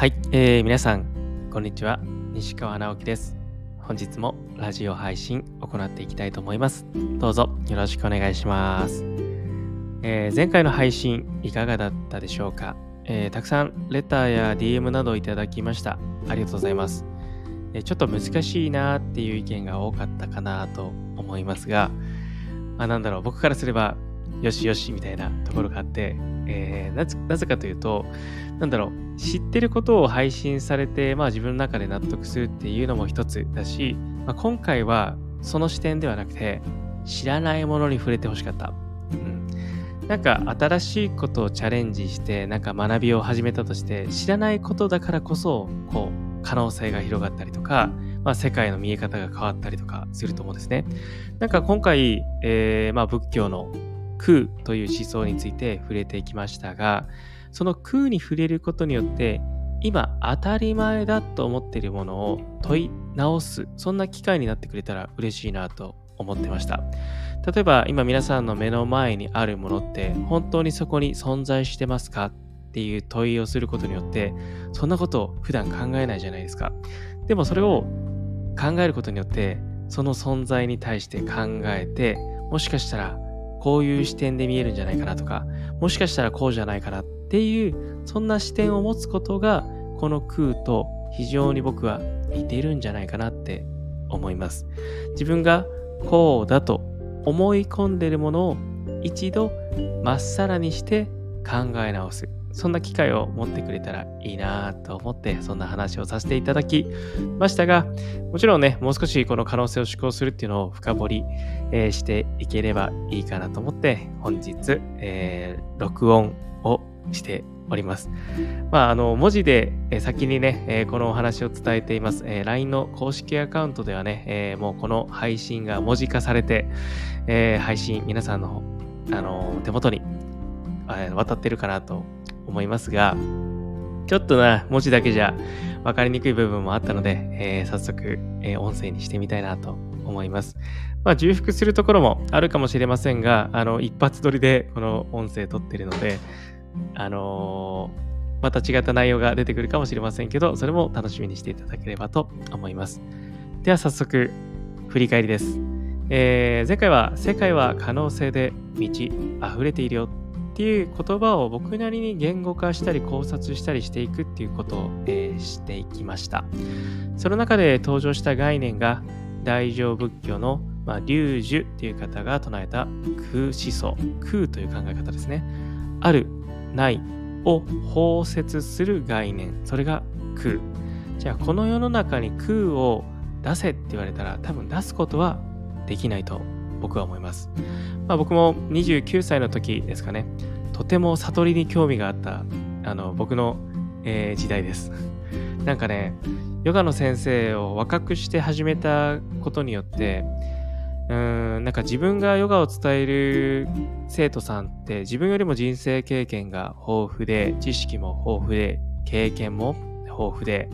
はい、皆さんこんにちは、西川直樹です。本日もラジオ配信行っていきたいと思います。どうぞよろしくお願いします。前回の配信いかがだったでしょうか。たくさんレターや DM などいただきました。ありがとうございます。ちょっと難しいなっていう意見が多かったかなと思いますが、僕からすればよしよしみたいなところがあって、なぜかというと知ってることを配信されて、自分の中で納得するっていうのも一つだし、今回はその視点ではなくて知らないものに触れてほしかった、新しいことをチャレンジして学びを始めたとして、知らないことだからこそこう可能性が広がったりとか、世界の見え方が変わったりとかすると思うんですね。今回、仏教の空という思想について触れていきましたが、その空に触れることによって今当たり前だと思っているものを問い直す、そんな機会になってくれたら嬉しいなと思ってました。例えば今皆さんの目の前にあるものって本当にそこに存在してますかっていう問いをすることによって、そんなことを普段考えないじゃないですか。でもそれを考えることによって、その存在に対して考えて、もしかしたらこういう視点で見えるんじゃないかなとか、もしかしたらこうじゃないかなっていう、そんな視点を持つことがこの空と非常に僕は似てるんじゃないかなって思います。自分がこうだと思い込んでいるものを一度まっさらにして考え直す、そんな機会を持ってくれたらいいなと思って、そんな話をさせていただきましたが、もちろんね、もう少しこの可能性を思考するっていうのを深掘り、していければいいかなと思って、本日、録音をしております。文字で先にね、このお話を伝えています。LINE の公式アカウントではね、もうこの配信が文字化されて、配信皆さんの、手元に渡ってるかなと思いますが、ちょっと文字だけじゃ分かりにくい部分もあったので、早速、音声にしてみたいなと思います。重複するところもあるかもしれませんが、一発撮りでこの音声撮ってるので、また違った内容が出てくるかもしれませんけど、それも楽しみにしていただければと思います。では早速振り返りです。前回は世界は可能性で満ち溢れているよっていう言葉を僕なりに言語化したり考察したりしていくっていうことを、していきました。その中で登場した概念が大乗仏教の、龍樹っていう方が唱えた空思想、空という考え方ですね。あるないを包摂する概念、それが空。じゃあこの世の中に空を出せって言われたら、多分出すことはできないと僕は思います。僕も29歳の時ですかね、とても悟りに興味があった僕の、時代です。ヨガの先生を若くして始めたことによって、自分がヨガを伝える生徒さんって、自分よりも人生経験が豊富で、知識も豊富で、経験も豊富で、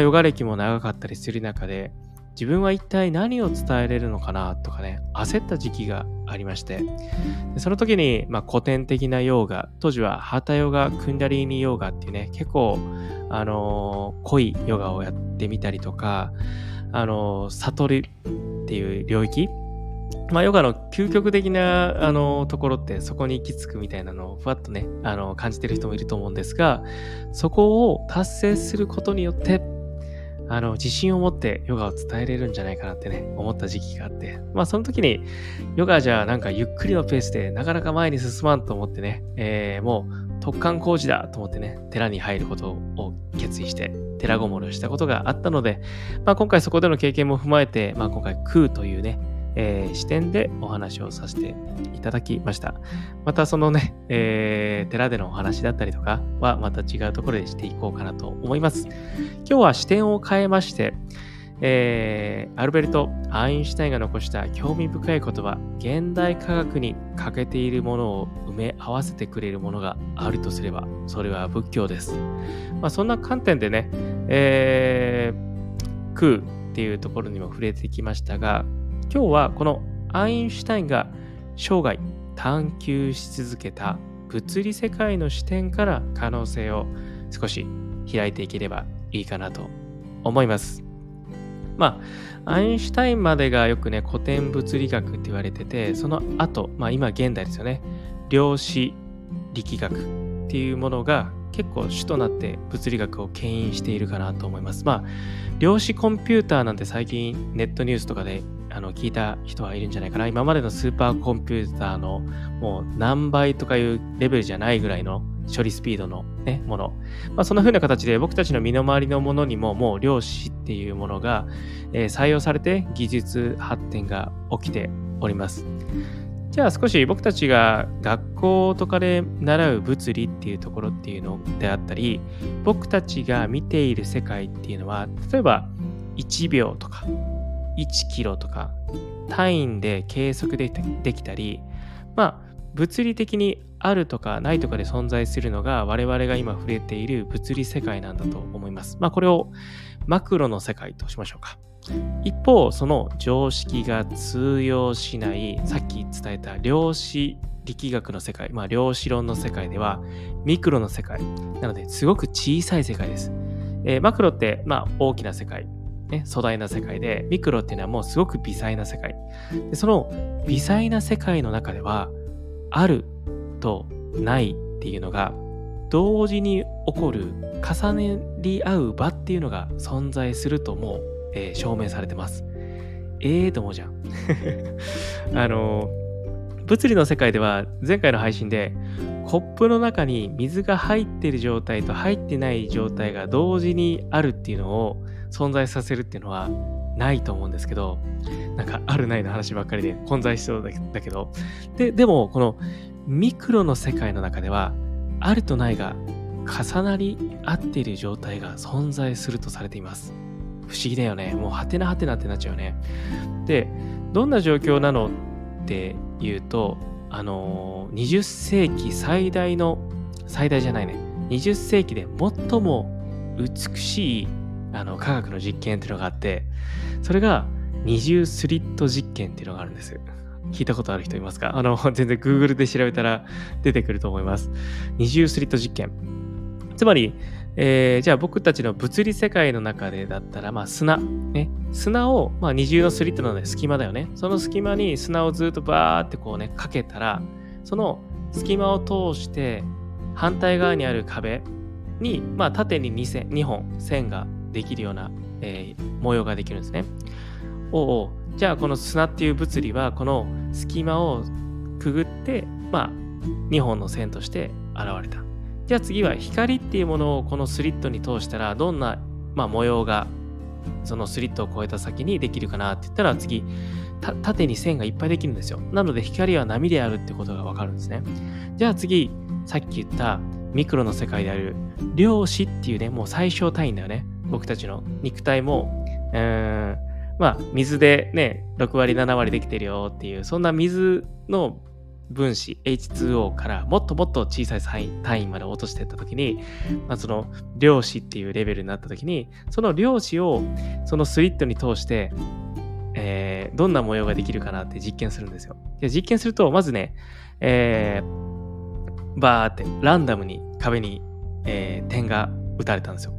ヨガ歴も長かったりする中で、自分は一体何を伝えれるのかなとかね、焦った時期がありまして、その時に、古典的なヨーガ、当時はハタヨガ、クンダリーニヨーガっていうね、結構、濃いヨガをやってみたりとか、悟りっていう領域、ヨガの究極的な、ところってそこに行き着くみたいなのをふわっとね、感じてる人もいると思うんですが、そこを達成することによって、自信を持ってヨガを伝えれるんじゃないかなってね、思った時期があって、その時にヨガじゃゆっくりのペースでなかなか前に進まんと思ってね、もう突貫工事だと思ってね、寺に入ることを決意して寺ごもりをしたことがあったので、今回そこでの経験も踏まえて、今回空というね、視点でお話をさせていただきました。またそのね、寺でのお話だったりとかはまた違うところでしていこうかなと思います。今日は視点を変えまして、アルベルト・アインシュタインが残した興味深い言葉、現代科学に欠けているものを埋め合わせてくれるものがあるとすれば、それは仏教です。そんな観点でね、空っていうところにも触れてきましたが、今日はこのアインシュタインが生涯探求し続けた物理世界の視点から可能性を少し開いていければいいかなと思います。まあ、アインシュタインまでがよくね、古典物理学って言われてて、その後、まあ今現代ですよね、量子力学っていうものが結構主となって物理学を牽引しているかなと思います。まあ、量子コンピューターなんて最近ネットニュースとかで聞いた人はいるんじゃないかな。今までのスーパーコンピューターのもう何倍とかいうレベルじゃないぐらいの処理スピードの、ね、もの、まあ、そんな風な形で僕たちの身の回りのものにももう量子っていうものが、採用されて技術発展が起きております。じゃあ少し僕たちが学校とかで習う物理っていうところっていうのであったり、僕たちが見ている世界っていうのは、例えば1秒とか1キロとか単位で計測できたり、まあ物理的にあるとかないとかで存在するのが我々が今触れている物理世界なんだと思います。まあこれをマクロの世界としましょうか。一方、その常識が通用しない、さっき伝えた量子力学の世界、まあ量子論の世界ではミクロの世界。なのですごく小さい世界です。マクロってまあ大きな世界。粗大な世界で、ミクロっていうのはもうすごく微細な世界で、その微細な世界の中ではあるとないっていうのが同時に起こる、重ねり合う場っていうのが存在するともう、証明されてます。と思うじゃん物理の世界では前回の配信でコップの中に水が入ってる状態と入ってない状態が同時にあるっていうのを存在させるっていうのはないと思うんですけど、なんかあるないの話ばっかりで混在しそうだけど、でもこのミクロの世界の中ではあるとないが重なり合っている状態が存在するとされています。不思議だよね。もうはてなはてなってなっちゃうよね。で、どんな状況なのっていうと、20世紀20世紀で最も美しい科学の実験っていうのがあって、それが二重スリット実験っていうのがあるんです。聞いたことある人いますか？全然 Google で調べたら出てくると思います。二重スリット実験、つまり、じゃあ僕たちの物理世界の中でだったら、まあ砂を、まあ、二重のスリットなので隙間だよね。その隙間に砂をずっとバーってこうねかけたら、その隙間を通して反対側にある壁に、まあ、縦に2本線ができるような、模様ができるんですね。じゃあこの砂っていう物理はこの隙間をくぐって、まあ、2本の線として現れた。じゃあ次は光っていうものをこのスリットに通したらどんな、まあ、模様がそのスリットを越えた先にできるかなって言ったら、次縦に線がいっぱいできるんですよ。なので光は波であるってことが分かるんですね。じゃあ次、さっき言ったミクロの世界である量子っていうね、もう最小単位だよね。僕たちの肉体も、まあ水でね6割7割できてるよっていう、そんな水の分子 H2O からもっともっと小さい単位まで落としていった時に、まあ、その量子っていうレベルになった時に、その量子をそのスリットに通して、どんな模様ができるかなって実験するんですよ。で、実験するとまずね、バーってランダムに壁に、点が打たれたんですよ。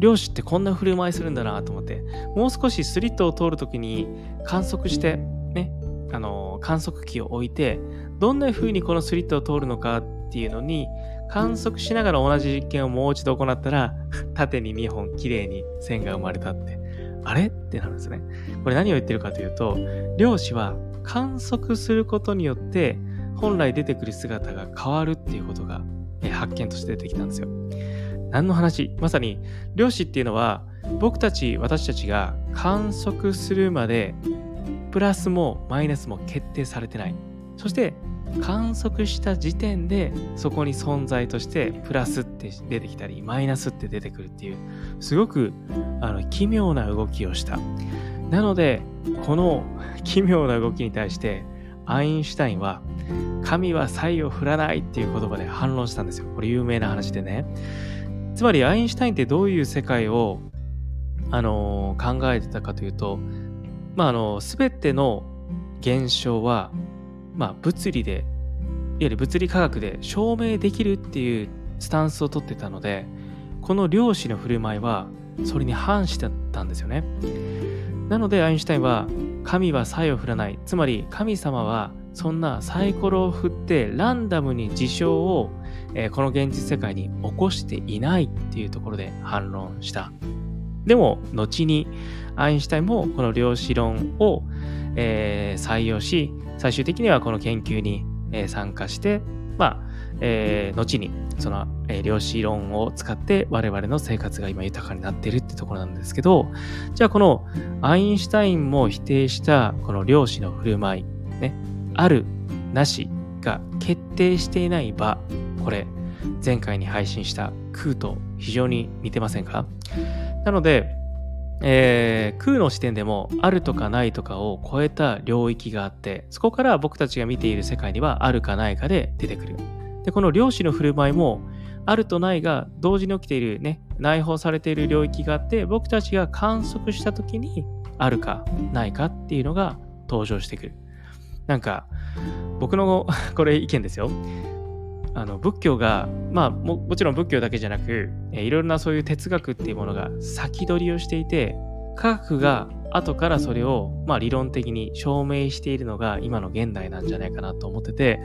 量子ってこんな振る舞いするんだなと思って、もう少しスリットを通るときに観測してね、観測器を置いてどんな風にこのスリットを通るのかっていうのに観測しながら同じ実験をもう一度行ったら、縦に2本きれいに線が生まれたって、あれってなるんですね。これ何を言ってるかというと、量子は観測することによって本来出てくる姿が変わるっていうことが発見として出てきたんですよ。何の話？まさに量子っていうのは私たちが観測するまでプラスもマイナスも決定されてない。そして観測した時点でそこに存在としてプラスって出てきたりマイナスって出てくるっていう、すごく奇妙な動きをした。なのでこの奇妙な動きに対してアインシュタインは神は才を振らないっていう言葉で反論したんですよ。これ有名な話でね。つまりアインシュタインってどういう世界を、考えてたかというと、まあ、全ての現象は、まあ、いわゆる物理科学で証明できるっていうスタンスを取ってたので、この量子の振る舞いはそれに反してたんですよね。なのでアインシュタインは、神はサイを振らない、つまり神様はそんなサイコロを振ってランダムに事象をこの現実世界に起こしていないっていうところで反論した。でも後にアインシュタインもこの量子論を採用し、最終的にはこの研究に参加して、後にその量子論を使って我々の生活が今豊かになっているってところなんですけど、じゃあこのアインシュタインも否定したこの量子の振る舞いね、あるなしが決定していない場、これ前回に配信した空と非常に似てませんか？なので、空の視点でもあるとかないとかを超えた領域があって、そこから僕たちが見ている世界にはあるかないかで出てくる。でこの量子の振る舞いもあるとないが同時に起きているね、内包されている領域があって、僕たちが観測した時にあるかないかっていうのが登場してくる。なんか僕のこれ意見ですよ。仏教が、もちろん仏教だけじゃなく、いろいろなそういう哲学っていうものが先取りをしていて、科学が後からそれを、理論的に証明しているのが今の現代なんじゃないかなと思ってて、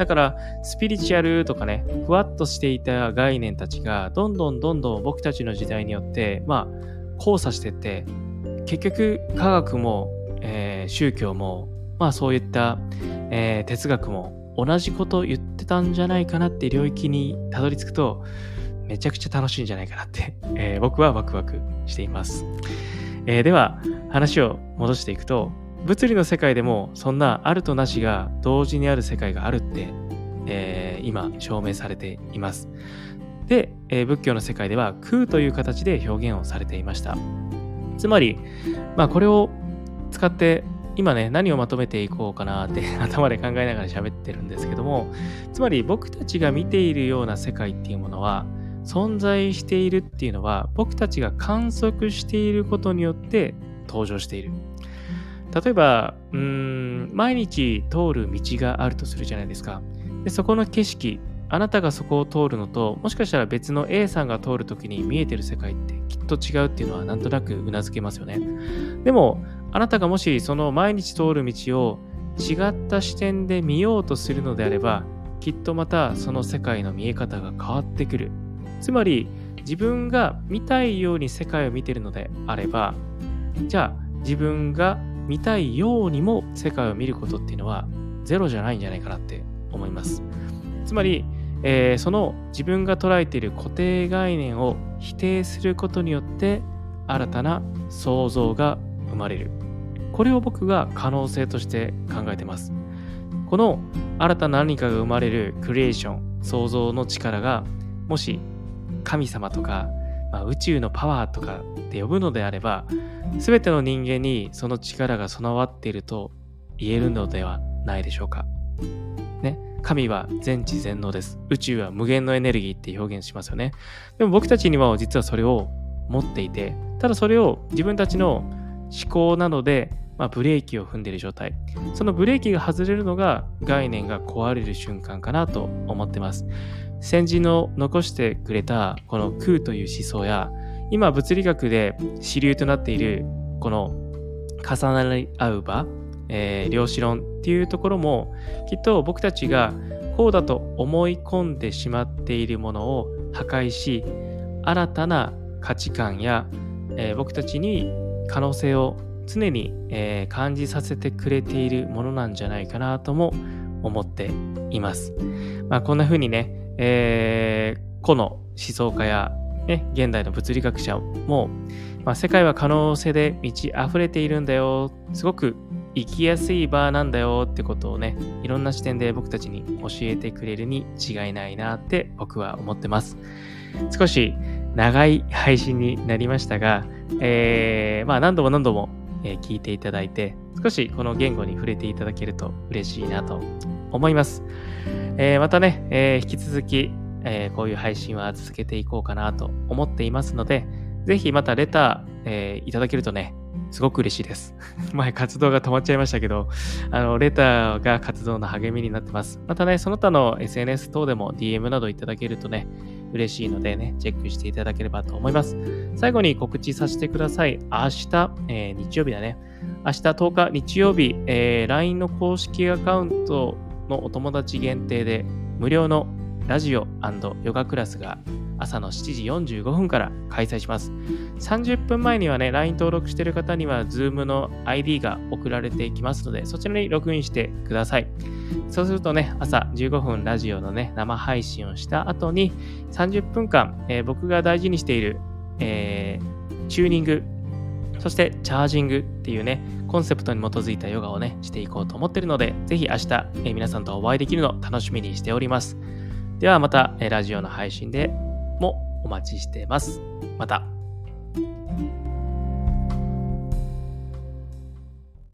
だからスピリチュアルとかね、ふわっとしていた概念たちがどんどん僕たちの時代によって交差していって、結局科学も、宗教も、そういった、哲学も同じことを言ってたんじゃないかなって領域にたどり着くと、めちゃくちゃ楽しいんじゃないかなって、僕はワクワクしています。では話を戻していくと、物理の世界でもそんなあるとなしが同時にある世界があるって、今証明されています。で、仏教の世界では空という形で表現をされていました。つまり、これを使って今ね、何をまとめていこうかなって頭で考えながら喋ってるんですけども、つまり僕たちが見ているような世界っていうものは存在しているっていうのは、僕たちが観測していることによって登場している。例えば毎日通る道があるとするじゃないですか。でそこの景色、あなたがそこを通るのと、もしかしたら別の A さんが通るときに見えてる世界ってきっと違うっていうのはなんとなくうなずけますよね。でもあなたがもしその毎日通る道を違った視点で見ようとするのであれば、きっとまたその世界の見え方が変わってくる。つまり自分が見たいように世界を見ているのであれば、じゃあ自分が見たいようにも世界を見ることっていうのはゼロじゃないんじゃないかなって思います。つまりその自分が捉えている固定概念を否定することによって新たな想像が生まれる。これを僕が可能性として考えてます。この新たな何かが生まれるクリエーション、創造の力が、もし神様とか、宇宙のパワーとかって呼ぶのであれば、全ての人間にその力が備わっていると言えるのではないでしょうか。神は全知全能です。宇宙は無限のエネルギーって表現しますよね。でも僕たちには実はそれを持っていて、ただそれを自分たちの思考などで、ブレーキを踏んでいる状態。そのブレーキが外れるのが概念が壊れる瞬間かなと思ってます。先人の残してくれたこの空という思想や、今物理学で主流となっているこの重なり合う場、量子論っていうところも、きっと僕たちがこうだと思い込んでしまっているものを破壊し、新たな価値観や、僕たちに可能性を常に、感じさせてくれているものなんじゃないかなとも思っています。こんな風にね、個の思想家や、現代の物理学者も、世界は可能性で満ち溢れているんだよ、すごく生きやすい場なんだよってことをね、いろんな視点で僕たちに教えてくれるに違いないなって僕は思ってます。少し長い配信になりましたが、何度も聞いていただいて、少しこの言語に触れていただけると嬉しいなと思います。またね、引き続き、こういう配信は続けていこうかなと思っていますので、ぜひまたレター、いただけるとね、すごく嬉しいです。前活動が止まっちゃいましたけど、レターが活動の励みになってます。またね、その他の SNS 等でも DM などいただけるとね、嬉しいのでね、チェックしていただければと思います。最後に告知させてください。明日、日曜日だね。明日10日日曜日、LINE の公式アカウントのお友達限定で無料のラジオ&ヨガクラスが朝の7時45分から開催します。30分前にはね、LINE 登録している方には Zoom の ID が送られていきますので、そちらにログインしてください。そうするとね、朝15分ラジオのね、生配信をした後に30分間、僕が大事にしている、チューニング、そしてチャージングっていうね、コンセプトに基づいたヨガをね、していこうと思っているので、ぜひ明日、皆さんとお会いできるのを楽しみにしております。ではまた、ラジオの配信でもお待ちしてます。また。